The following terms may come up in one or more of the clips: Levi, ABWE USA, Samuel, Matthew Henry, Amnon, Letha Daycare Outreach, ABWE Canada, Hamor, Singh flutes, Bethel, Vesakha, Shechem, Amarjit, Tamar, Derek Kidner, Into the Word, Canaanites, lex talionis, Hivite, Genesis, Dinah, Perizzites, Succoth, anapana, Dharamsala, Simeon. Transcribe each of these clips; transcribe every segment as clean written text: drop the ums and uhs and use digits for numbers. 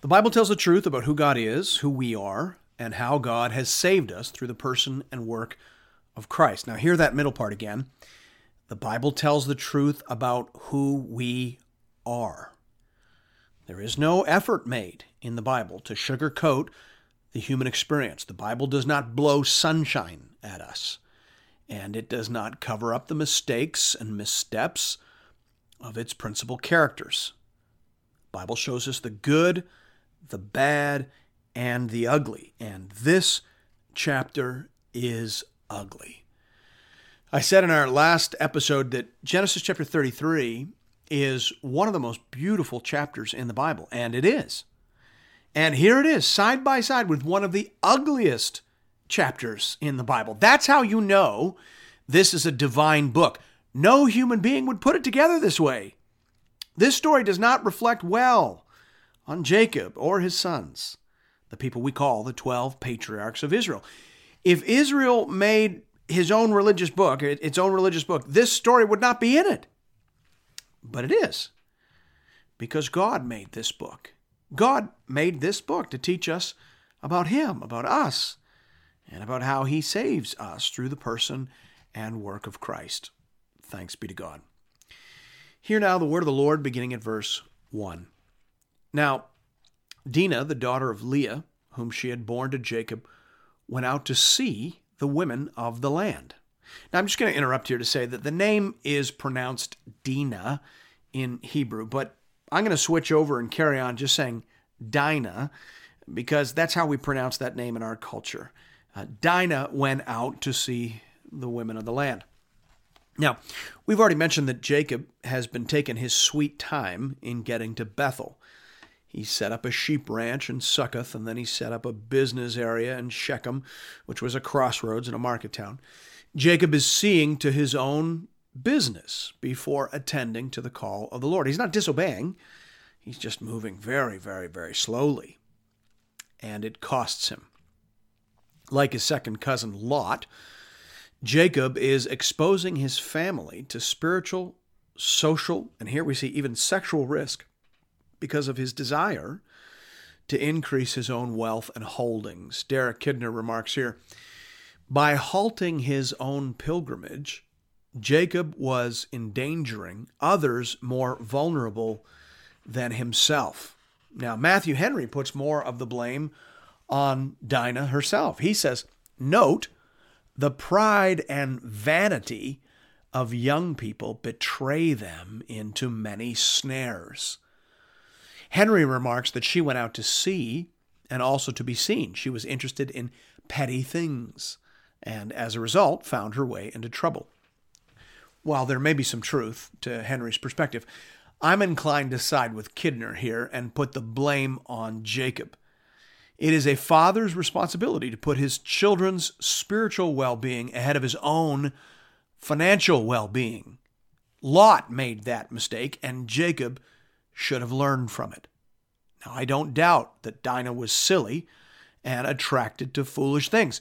The Bible tells the truth about who God is, who we are, and how God has saved us through the person and work of Christ. Now hear that middle part again. The Bible tells the truth about who we are. There is no effort made in the Bible to sugarcoat the human experience. The Bible does not blow sunshine at us, and it does not cover up the mistakes and missteps of its principal characters. The Bible shows us the good, the bad, and the ugly. And this chapter is ugly. I said in our last episode that Genesis chapter 33 is one of the most beautiful chapters in the Bible, and it is. And here it is, side by side with one of the ugliest chapters in the Bible. That's how you know this is a divine book. No human being would put it together this way. This story does not reflect well on Jacob or his sons, the people we call the 12 patriarchs of Israel. If Israel made its own religious book, this story would not be in it. But it is, because God made this book. God made this book to teach us about Him, about us, and about how He saves us through the person and work of Christ. Thanks be to God. Hear now the word of the Lord, beginning at verse 1. Now, Dinah, the daughter of Leah, whom she had borne to Jacob, went out to see the women of the land. Now, I'm just going to interrupt here to say that the name is pronounced Dinah in Hebrew, but I'm going to switch over and carry on just saying Dinah, because that's how we pronounce that name in our culture. Dinah went out to see the women of the land. Now, we've already mentioned that Jacob has been taking his sweet time in getting to Bethel. He set up a sheep ranch in Succoth, and then he set up a business area in Shechem, which was a crossroads and a market town. Jacob is seeing to his own business before attending to the call of the Lord. He's not disobeying. He's just moving very, very, very slowly, and it costs him. Like his second cousin Lot, Jacob is exposing his family to spiritual, social, and here we see even sexual risk because of his desire to increase his own wealth and holdings. Derek Kidner remarks here, by halting his own pilgrimage, Jacob was endangering others more vulnerable than himself. Now, Matthew Henry puts more of the blame on Dinah herself. He says, note, the pride and vanity of young people betray them into many snares. Henry remarks that she went out to see and also to be seen. She was interested in petty things and, as a result, found her way into trouble. While there may be some truth to Henry's perspective, I'm inclined to side with Kidner here and put the blame on Jacob. It is a father's responsibility to put his children's spiritual well-being ahead of his own financial well-being. Lot made that mistake, and Jacob should have learned from it. Now, I don't doubt that Dinah was silly and attracted to foolish things.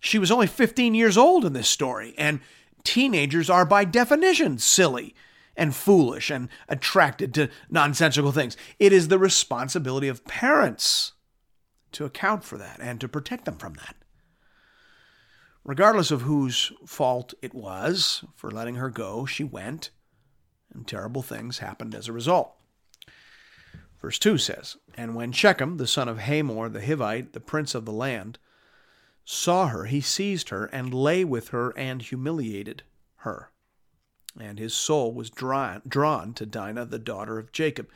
She was only 15 years old in this story, and teenagers are by definition silly and foolish and attracted to nonsensical things. It is the responsibility of parents to account for that and to protect them from that. Regardless of whose fault it was for letting her go, she went, and terrible things happened as a result. Verse 2 says, and when Shechem, the son of Hamor, the Hivite, the prince of the land, saw her, he seized her and lay with her and humiliated her. And his soul was drawn to Dinah, the daughter of Jacob.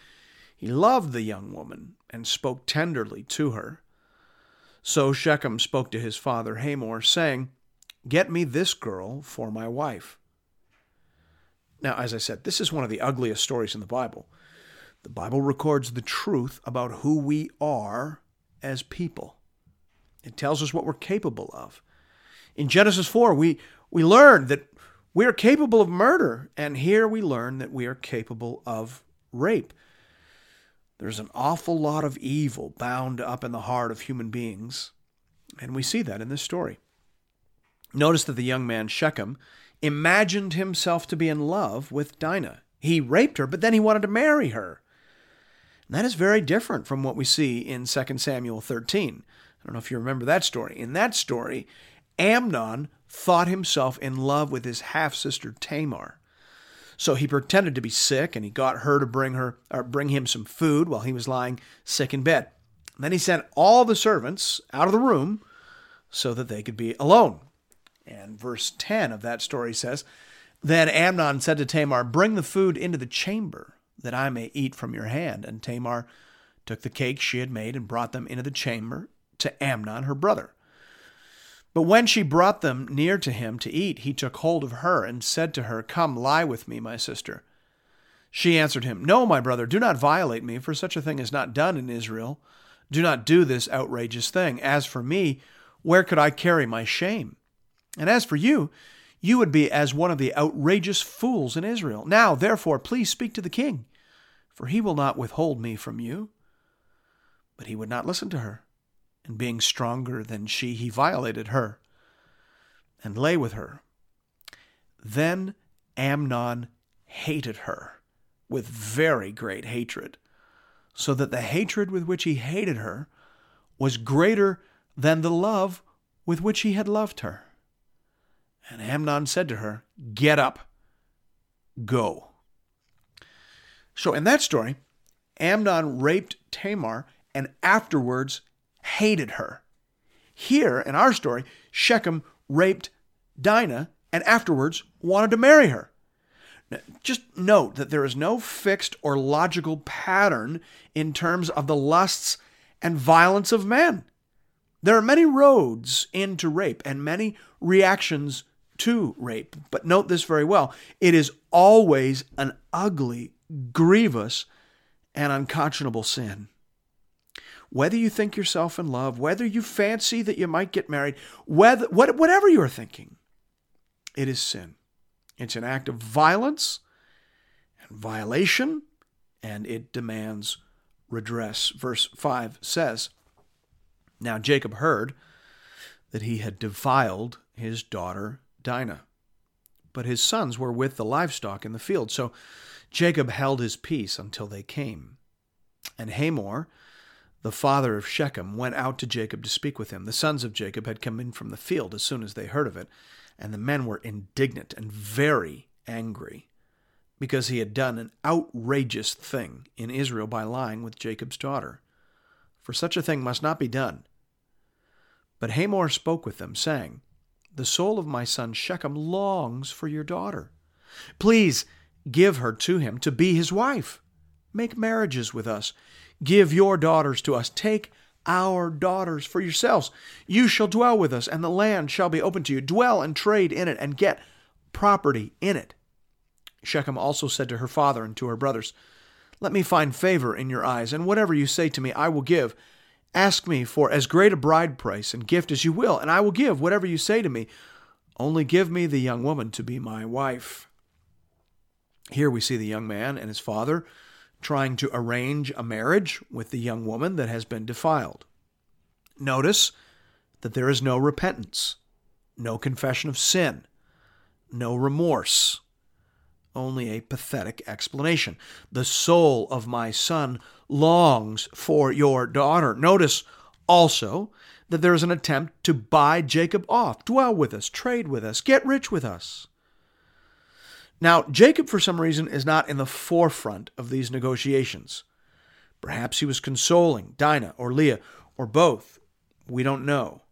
He loved the young woman and spoke tenderly to her. So Shechem spoke to his father Hamor, saying, get me this girl for my wife. Now, as I said, this is one of the ugliest stories in the Bible. The Bible records the truth about who we are as people. It tells us what we're capable of. In Genesis 4, we learn that we are capable of murder, and here we learn that we are capable of rape. There's an awful lot of evil bound up in the heart of human beings, and we see that in this story. Notice that the young man Shechem imagined himself to be in love with Dinah. He raped her, but then he wanted to marry her. And that is very different from what we see in 2 Samuel 13. I don't know if you remember that story. In that story, Amnon thought himself in love with his half-sister Tamar. So he pretended to be sick, and he got her to bring him some food while he was lying sick in bed. And then he sent all the servants out of the room so that they could be alone. And verse 10 of that story says, "Then Amnon said to Tamar, 'Bring the food into the chamber, that I may eat from your hand.' And Tamar took the cakes she had made and brought them into the chamber to Amnon, her brother. But when she brought them near to him to eat, he took hold of her and said to her, 'Come, lie with me, my sister.' She answered him, 'No, my brother, do not violate me, for such a thing is not done in Israel. Do not do this outrageous thing. As for me, where could I carry my shame? And as for you, you would be as one of the outrageous fools in Israel. Now, therefore, please speak to the king, for he will not withhold me from you.' But he would not listen to her. And being stronger than she, he violated her and lay with her. Then Amnon hated her with very great hatred, so that the hatred with which he hated her was greater than the love with which he had loved her. And Amnon said to her, 'Get up, go.'" So in that story, Amnon raped Tamar and afterwards hated her. Here in our story, Shechem raped Dinah and afterwards wanted to marry her. Now, just note that there is no fixed or logical pattern in terms of the lusts and violence of men. There are many roads into rape and many reactions to rape. But note this very well. It is always an ugly, grievous, and unconscionable sin. Whether you think yourself in love, whether you fancy that you might get married, whatever you're thinking, it is sin. It's an act of violence and violation, and it demands redress. Verse 5 says, "Now Jacob heard that he had defiled his daughter Dinah, but his sons were with the livestock in the field. So Jacob held his peace until they came. And Hamor, the father of Shechem, went out to Jacob to speak with him. The sons of Jacob had come in from the field as soon as they heard of it, and the men were indignant and very angry because he had done an outrageous thing in Israel by lying with Jacob's daughter. For such a thing must not be done. But Hamor spoke with them, saying, 'The soul of my son Shechem longs for your daughter. Please give her to him to be his wife. Make marriages with us. Give your daughters to us. Take our daughters for yourselves. You shall dwell with us, and the land shall be open to you. Dwell and trade in it, and get property in it.' Shechem also said to her father and to her brothers, 'Let me find favor in your eyes, and whatever you say to me I will give. Ask me for as great a bride price and gift as you will, and I will give whatever you say to me. Only give me the young woman to be my wife.'" Here we see the young man and his father trying to arrange a marriage with the young woman that has been defiled. Notice that there is no repentance, no confession of sin, no remorse, only a pathetic explanation. "The soul of my son longs for your daughter." Notice also that there is an attempt to buy Jacob off. Dwell with us, trade with us, get rich with us. Now, Jacob, for some reason, is not in the forefront of these negotiations. Perhaps he was consoling Dinah or Leah or both. We don't know.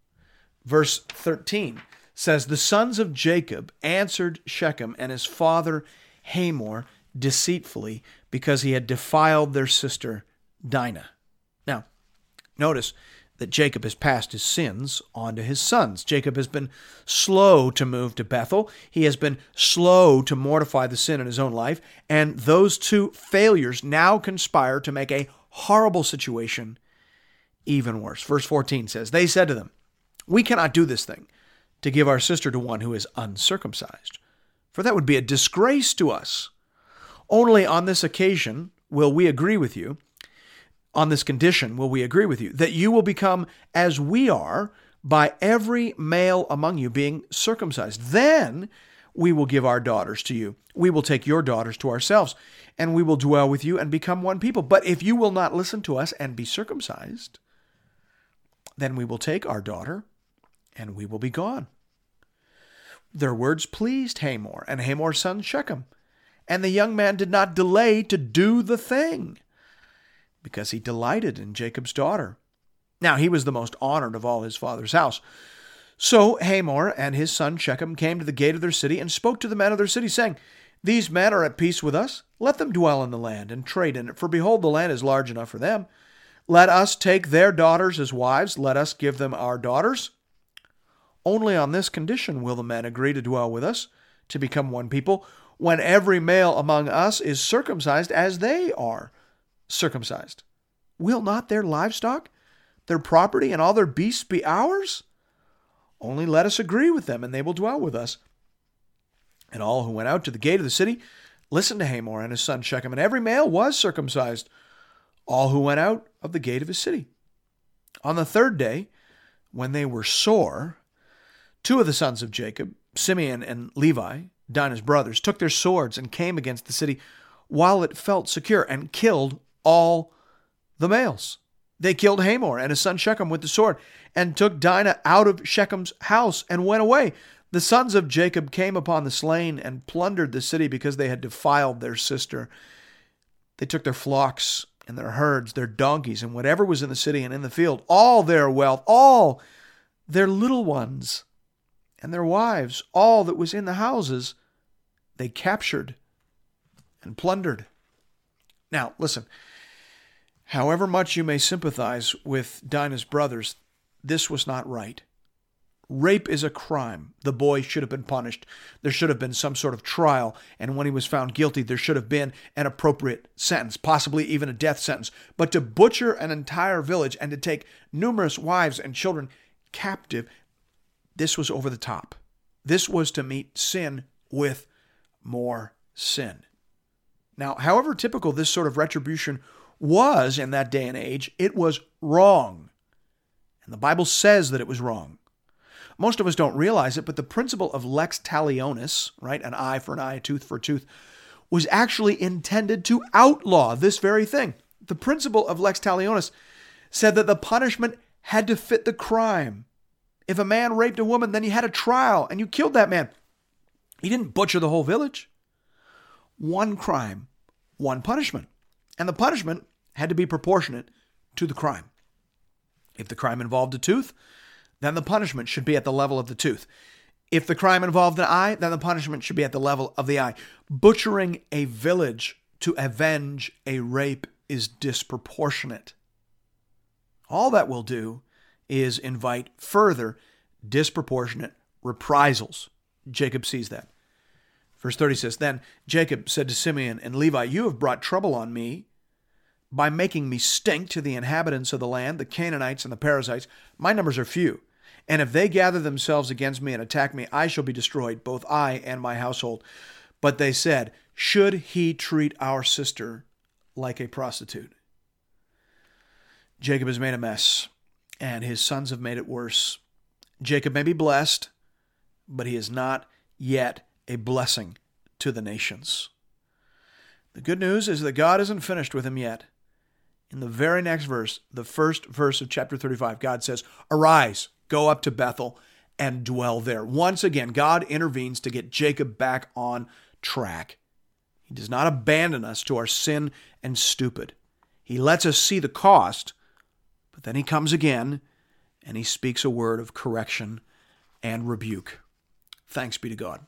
Verse 13 says, "The sons of Jacob answered Shechem and his father Hamor deceitfully because he had defiled their sister Dinah." Now, notice that Jacob has passed his sins on to his sons. Jacob has been slow to move to Bethel. He has been slow to mortify the sin in his own life. And those two failures now conspire to make a horrible situation even worse. Verse 14 says, they said to them, we cannot do this thing to give our sister to one who is uncircumcised, for that would be a disgrace to us. Only on this occasion will we agree with you, on this condition will we agree with you, that you will become as we are by every male among you being circumcised. Then we will give our daughters to you. We will take your daughters to ourselves, and we will dwell with you and become one people. But if you will not listen to us and be circumcised, then we will take our daughter and we will be gone. Their words pleased Hamor and Hamor's son Shechem, and the young man did not delay to do the thing, because he delighted in Jacob's daughter. Now he was the most honored of all his father's house. So Hamor and his son Shechem came to the gate of their city and spoke to the men of their city, saying, these men are at peace with us. Let them dwell in the land and trade in it, for behold, the land is large enough for them. Let us take their daughters as wives. Let us give them our daughters. Only on this condition will the men agree to dwell with us, to become one people, when every male among us is circumcised as they are circumcised. Will not their livestock, their property, and all their beasts be ours? Only let us agree with them, and they will dwell with us. And all who went out to the gate of the city listened to Hamor and his son Shechem, and every male was circumcised, all who went out of the gate of his city. On the third day, when they were sore, two of the sons of Jacob, Simeon and Levi, Dinah's brothers, took their swords and came against the city while it felt secure, and killed all the males. They killed Hamor and his son Shechem with the sword, and took Dinah out of Shechem's house and went away. The sons of Jacob came upon the slain and plundered the city because they had defiled their sister. They took their flocks and their herds, their donkeys, and whatever was in the city and in the field, all their wealth, all their little ones and their wives, all that was in the houses, they captured and plundered. Now, listen. However much you may sympathize with Dinah's brothers, this was not right. Rape is a crime. The boy should have been punished. There should have been some sort of trial, and when he was found guilty, there should have been an appropriate sentence, possibly even a death sentence. But to butcher an entire village and to take numerous wives and children captive, this was over the top. This was to meet sin with more sin. Now, however typical this sort of retribution was in that day and age, it was wrong. And the Bible says that it was wrong. Most of us don't realize it, but the principle of lex talionis, right, an eye for an eye, a tooth for a tooth, was actually intended to outlaw this very thing. The principle of lex talionis said that the punishment had to fit the crime. If a man raped a woman, then you had a trial and you killed that man. You didn't butcher the whole village. One crime, one punishment. And the punishment had to be proportionate to the crime. If the crime involved a tooth, then the punishment should be at the level of the tooth. If the crime involved an eye, then the punishment should be at the level of the eye. Butchering a village to avenge a rape is disproportionate. All that will do is invite further disproportionate reprisals. Jacob sees that. Verse 30 says, then Jacob said to Simeon and Levi, you have brought trouble on me by making me stink to the inhabitants of the land, the Canaanites and the Perizzites. My numbers are few, and if they gather themselves against me and attack me, I shall be destroyed, both I and my household. But they said, should he treat our sister like a prostitute? Jacob has made a mess, and his sons have made it worse. Jacob may be blessed, but he is not yet a blessing to the nations. The good news is that God isn't finished with him yet. In the very next verse, the first verse of chapter 35, God says, arise, go up to Bethel and dwell there. Once again, God intervenes to get Jacob back on track. He does not abandon us to our sin and stupid. He lets us see the cost, but then he comes again and he speaks a word of correction and rebuke. Thanks be to God.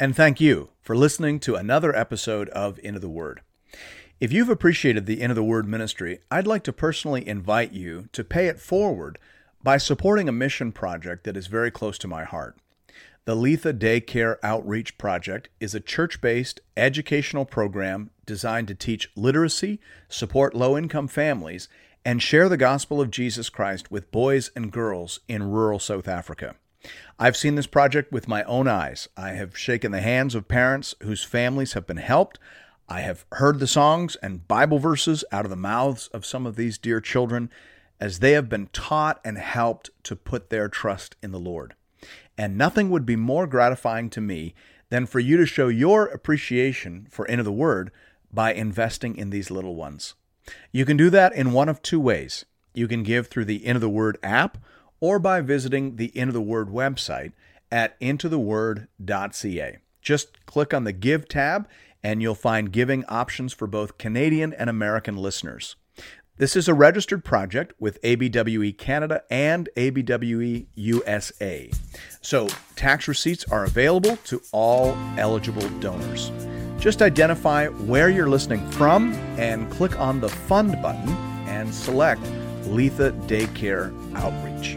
And thank you for listening to another episode of Into the Word. If you've appreciated the Into the Word ministry, I'd like to personally invite you to pay it forward by supporting a mission project that is very close to my heart. The Letha Daycare Outreach Project is a church-based educational program designed to teach literacy, support low-income families, and share the gospel of Jesus Christ with boys and girls in rural South Africa. I've seen this project with my own eyes. I have shaken the hands of parents whose families have been helped. I have heard the songs and Bible verses out of the mouths of some of these dear children as they have been taught and helped to put their trust in the Lord. And nothing would be more gratifying to me than for you to show your appreciation for Into the Word by investing in these little ones. You can do that in one of two ways. You can give through the Into the Word app or by visiting the Into the Word website at intotheword.ca. Just click on the Give tab and you'll find giving options for both Canadian and American listeners. This is a registered project with ABWE Canada and ABWE USA. So tax receipts are available to all eligible donors. Just identify where you're listening from and click on the Fund button and select Letha Daycare Outreach.